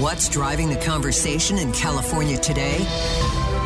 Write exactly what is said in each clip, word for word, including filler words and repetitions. What's driving the conversation in California today?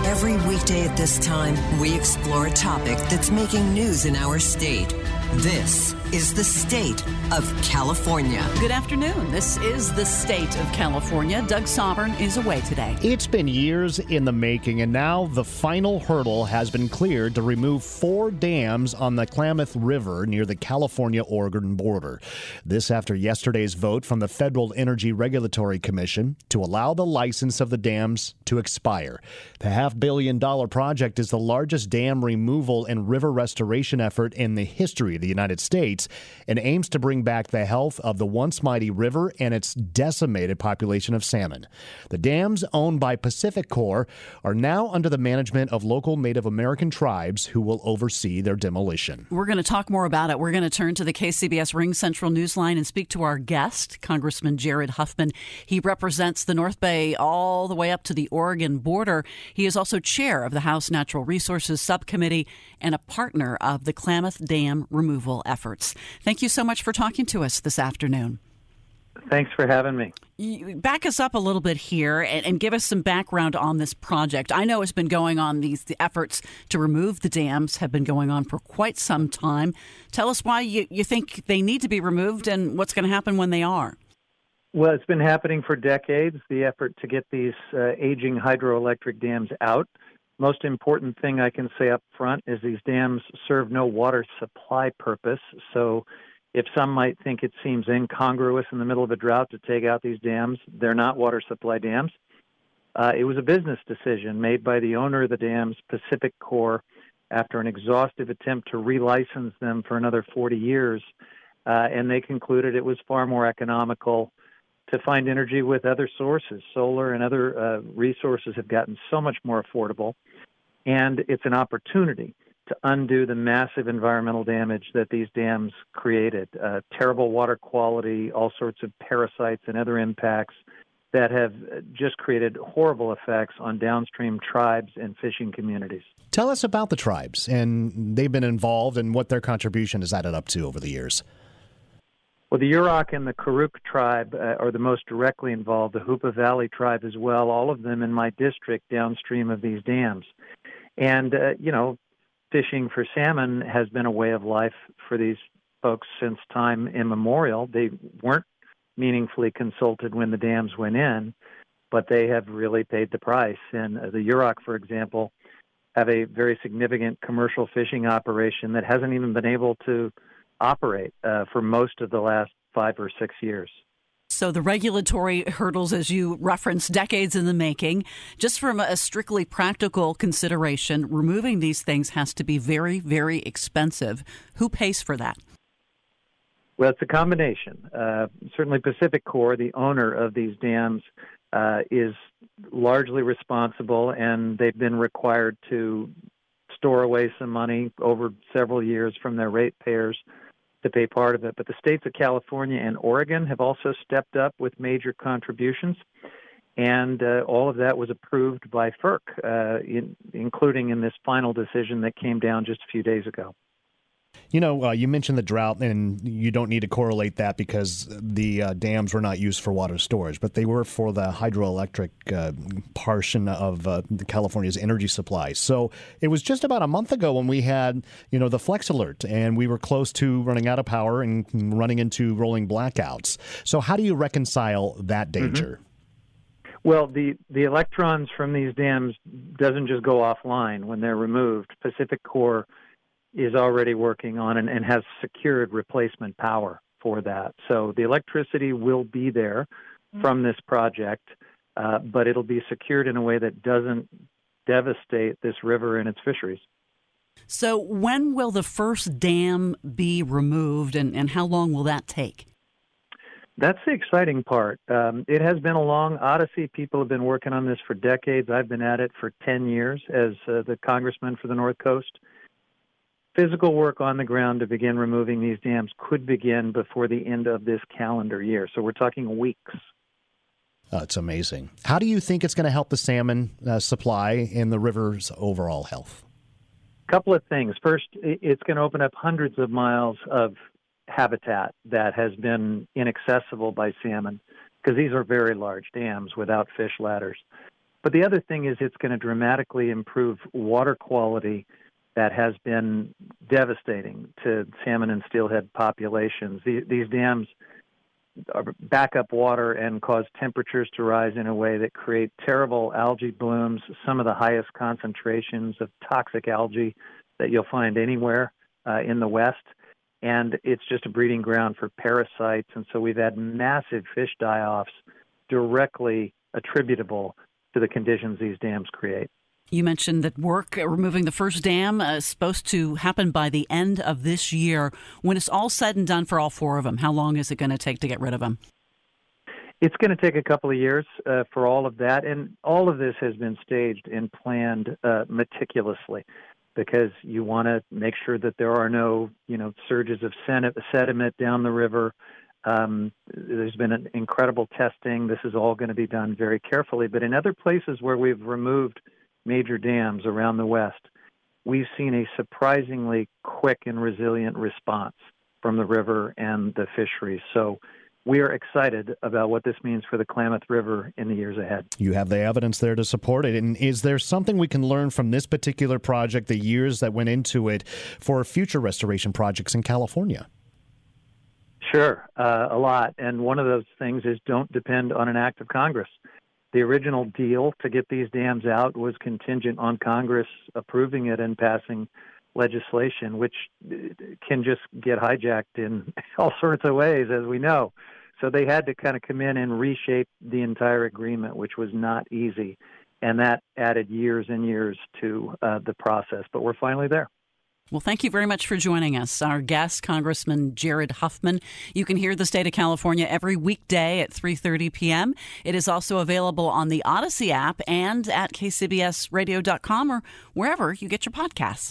Every weekday at this time, we explore a topic that's making news in our state. This is the State of California. Good afternoon. This is the State of California. Doug Sovereign is away today. It's been years in the making, and now the final hurdle has been cleared to remove four dams on the Klamath River near the California-Oregon border. This after yesterday's vote from the Federal Energy Regulatory Commission to allow the license of the dams to expire. The half billion dollar project is the largest dam removal and river restoration effort in the history of the United States, and aims to bring back the health of the once mighty river and its decimated population of salmon. The dams owned by PacifiCorp are now under the management of local Native American tribes who will oversee their demolition. We're going to talk more about it. We're going to turn to the K C B S Ring Central Newsline and speak to our guest, Congressman Jared Huffman. He represents the North Bay all the way up to the Oregon border. He is also chair of the House Natural Resources Subcommittee and a partner of the Klamath Dam removal efforts. Thank you so much for talking to us this afternoon. Thanks for having me. Back us up a little bit here and, and give us some background on this project. I know it's been going on, these the efforts to remove the dams have been going on for quite some time. Tell us why you, you think they need to be removed and what's going to happen when they are. Well, it's been happening for decades, the effort to get these uh, aging hydroelectric dams out. Most important thing I can say up front is these dams serve no water supply purpose. So if some might think it seems incongruous in the middle of a drought to take out these dams, they're not water supply dams. Uh, it was a business decision made by the owner of the dams, PacifiCorp, after an exhaustive attempt to relicense them for another forty years. Uh, and they concluded it was far more economical to find energy with other sources. Solar and other uh, resources have gotten so much more affordable, and it's an opportunity to undo the massive environmental damage that these dams created. Uh, terrible water quality, all sorts of parasites and other impacts that have just created horrible effects on downstream tribes and fishing communities. Tell us about the tribes, and they've been involved and what their contribution has added up to over the years. Well, the Yurok and the Karuk tribe uh, are the most directly involved, the Hoopa Valley tribe as well, all of them in my district downstream of these dams. And, uh, you know, fishing for salmon has been a way of life for these folks since time immemorial. They weren't meaningfully consulted when the dams went in, but they have really paid the price. And uh, the Yurok, for example, have a very significant commercial fishing operation that hasn't even been able to operate uh, for most of the last five or six years. So the regulatory hurdles, as you referenced, decades in the making. Just from a strictly practical consideration, removing these things has to be very, very expensive. Who pays for that? Well, it's a combination. Uh, certainly PacifiCorp, the owner of these dams, uh, is largely responsible, and they've been required to store away some money over several years from their ratepayers to pay part of it. But the states of California and Oregon have also stepped up with major contributions, and uh, all of that was approved by FERC, uh, in, including in this final decision that came down just a few days ago. You know, uh, you mentioned the drought, and you don't need to correlate that because the uh, dams were not used for water storage, but they were for the hydroelectric uh, portion of uh, California's energy supply. So it was just about a month ago when we had, you know, the Flex Alert, and we were close to running out of power and running into rolling blackouts. So how do you reconcile that danger? Mm-hmm. Well, the, the electrons from these dams doesn't just go offline when they're removed. PacifiCorp is already working on and, and has secured replacement power for that. So the electricity will be there from this project, uh, but it'll be secured in a way that doesn't devastate this river and its fisheries. So when will the first dam be removed, and, and how long will that take? that's the exciting part. Um, it has been a long odyssey. People have been working on this for decades. I've been at it for ten years as uh, the congressman for the North Coast. Physical work on the ground to begin removing these dams could begin before the end of this calendar year. So we're talking weeks. That's uh, amazing. How do you think it's going to help the salmon uh, supply and the river's overall health? A couple of things. First, it's going to open up hundreds of miles of habitat that has been inaccessible by salmon, because these are very large dams without fish ladders. But the other thing is it's going to dramatically improve water quality that has been devastating to salmon and steelhead populations. These dams back up water and cause temperatures to rise in a way that create terrible algae blooms, some of the highest concentrations of toxic algae that you'll find anywhere uh, in the West. And it's just a breeding ground for parasites. And so we've had massive fish die-offs directly attributable to the conditions these dams create. You mentioned that work removing the first dam is supposed to happen by the end of this year. When it's all said and done for all four of them, how long is it going to take to get rid of them? It's going to take a couple of years uh, for all of that. And all of this has been staged and planned uh, meticulously, because you want to make sure that there are no, you know, surges of sediment down the river. Um, there's been an incredible testing. This is all going to be done very carefully. But in other places where we've removed major dams around the West, we've seen a surprisingly quick and resilient response from the river and the fisheries. So we are excited about what this means for the Klamath River in the years ahead. You have the evidence there to support it. And is there something we can learn from this particular project, the years that went into it, for future restoration projects in California? Sure, uh, a lot. And one of those things is don't depend on an act of Congress. The original deal to get these dams out was contingent on Congress approving it and passing legislation, which can just get hijacked in all sorts of ways, as we know. So they had to kind of come in and reshape the entire agreement, which was not easy. And that added years and years to uh, the process. But we're finally there. Well, thank you very much for joining us. Our guest, Congressman Jared Huffman. You can hear The State of California every weekday at three thirty p.m. It is also available on the Odyssey app and at k c b s radio dot com or wherever you get your podcasts.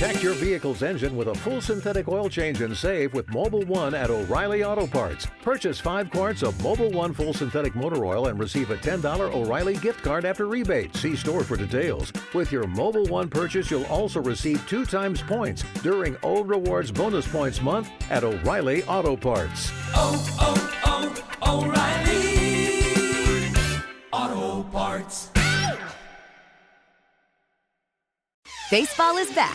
Protect your vehicle's engine with a full synthetic oil change and save with Mobil one at O'Reilly Auto Parts. Purchase five quarts of Mobil one full synthetic motor oil and receive a ten dollars O'Reilly gift card after rebate. See store for details. With your Mobil one purchase, you'll also receive two times points during Old Rewards Bonus Points Month at O'Reilly Auto Parts. Oh, oh, oh, O'Reilly Auto Parts. Baseball is back.